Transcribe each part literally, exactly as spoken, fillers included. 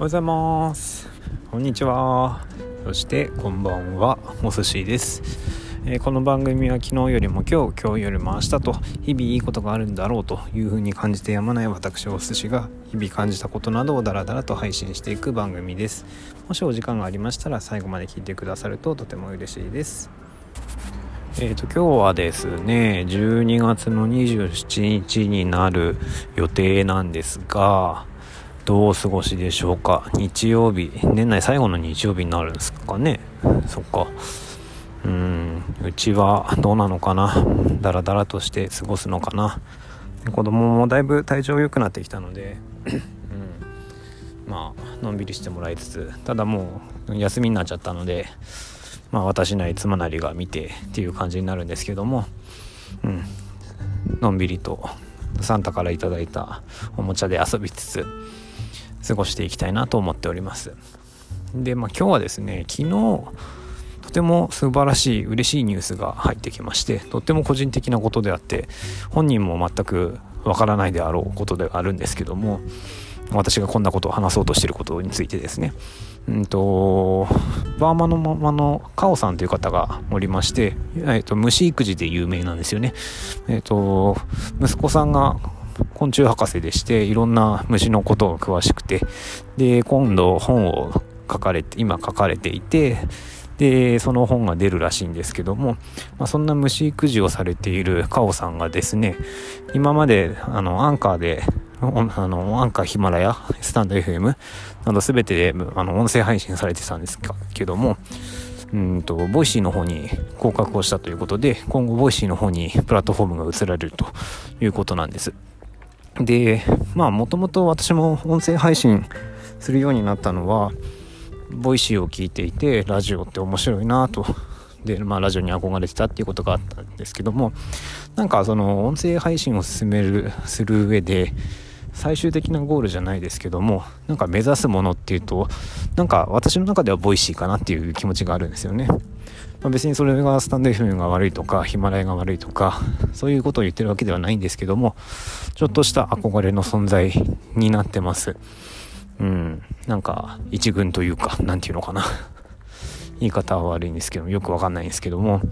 おはようございます、こんにちは、そしてこんばんは、おすしです。えー、この番組は昨日よりも今日、今日よりも明日と日々いいことがあるんだろうというふうに感じてやまない私お寿司が日々感じたことなどをダラダラと配信していく番組です。もしお時間がありましたら最後まで聞いてくださるととても嬉しいです。えーと今日はですねじゅうにがつのにじゅうしちにちになる予定なんですが、どうお過ごしでしょうか。日曜日、年内最後の日曜日になるんですかね。そっか、うーん、うちはどうなのかな、だらだらとして過ごすのかな。子供もだいぶ体調良くなってきたので、うん、まあのんびりしてもらいつつ、ただもう休みになっちゃったので、まあ私なり妻なりが見てっていう感じになるんですけども、うん、のんびりとサンタからいただいたおもちゃで遊びつつ過ごしていきたいなと思っております。で、まあ今日はですね、昨日とても素晴らしい嬉しいニュースが入ってきまして、とっても個人的なことであって本人も全くわからないであろうことであるんですけども、私がこんなことを話そうとしていることについてですね、うんとバーマのママのカオさんという方がおりまして、えー、と虫育児で有名なんですよね。えー、と息子さんが昆虫博士でして、いろんな虫のことを詳しくて、で今度本を書かれて今書かれていて、でその本が出るらしいんですけども、まあ、そんな虫育児をされているカオさんがですね、今まであのアンカーであのアンカー、ヒマラヤ、スタンド エフエム など全てであの音声配信されてたんですけども、うんとボイシーの方に降格をしたということで、今後ボイシーの方にプラットフォームが移られるということなんです。で、まあもともと私も音声配信するようになったのはボイシーを聞いていて、ラジオって面白いなと、でまあラジオに憧れてたっていうことがあったんですけども、なんかその音声配信を進めるする上で最終的なゴールじゃないですけども、なんか目指すものっていうと、なんか私の中ではボイシーかなっていう気持ちがあるんですよね。まあ、別にそれがスタンド エフエム が悪いとかヒマラヤが悪いとかそういうことを言ってるわけではないんですけども、ちょっとした憧れの存在になってます。うん、なんか一軍というか、なんていうのかな言い方は悪いんですけども、よくわかんないんですけども、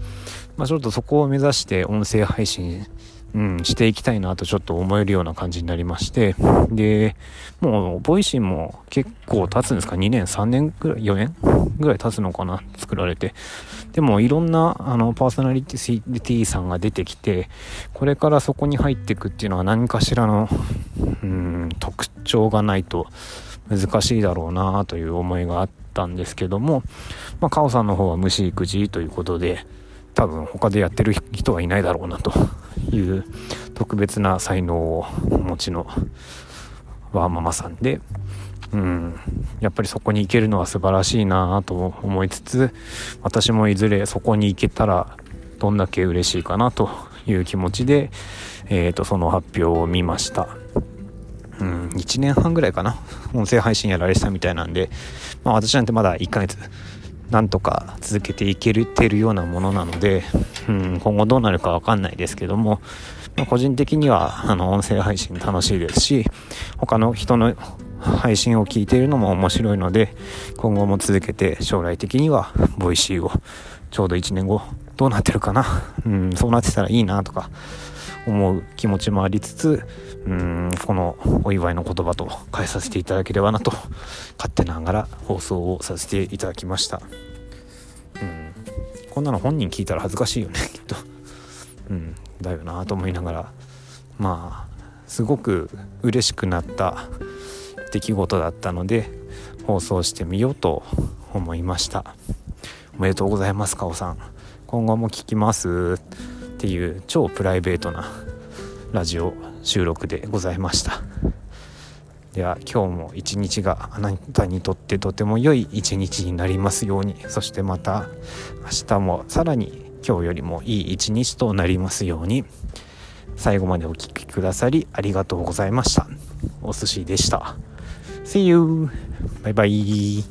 まあ、ちょっとそこを目指して音声配信うん、していきたいなとちょっと思えるような感じになりまして、でもうボイシーも結構経つんですか、にねんさんねんぐらいよねんぐらい経つのかな、作られて。でもいろんなあのパーソナリティさんが出てきて、これからそこに入っていくっていうのは何かしらの、うん、特徴がないと難しいだろうなという思いがあったんですけども、まあ、カオさんの方は虫育児ということで、多分他でやってる人はいないだろうなという特別な才能をお持ちのワーママさんで、うん、やっぱりそこに行けるのは素晴らしいなと思いつつ、私もいずれそこに行けたらどんだけ嬉しいかなという気持ちで、えーと、その発表を見ました。うん、いちねんはんぐらいかな、音声配信やられてたみたいなんで、まあ、私なんてまだいっかげつなんとか続けていけてるようなものなので、うん、今後どうなるかわかんないですけども、まあ、個人的にはあの音声配信楽しいですし、他の人の配信を聞いているのも面白いので、今後も続けて将来的にはボイシーをちょうどいちねんごどうなってるかな、うん、そうなってたらいいなとか思う気持ちもありつつ、うん、このお祝いの言葉と変えさせていただければなと勝手ながら放送をさせていただきました。うん、こんなの本人聞いたら恥ずかしいよねきっと、うん、だよなと思いながら、まあすごく嬉しくなった出来事だったので放送してみようと思いました。おめでとうございます、カオさん、今後も聞きますっていう超プライベートなラジオ収録でございました。では今日も一日があなたにとってとても良い一日になりますように、そしてまた明日もさらに今日よりもいい一日となりますように。最後までお聞きくださりありがとうございました。お寿司でした。 See you! バイバイ。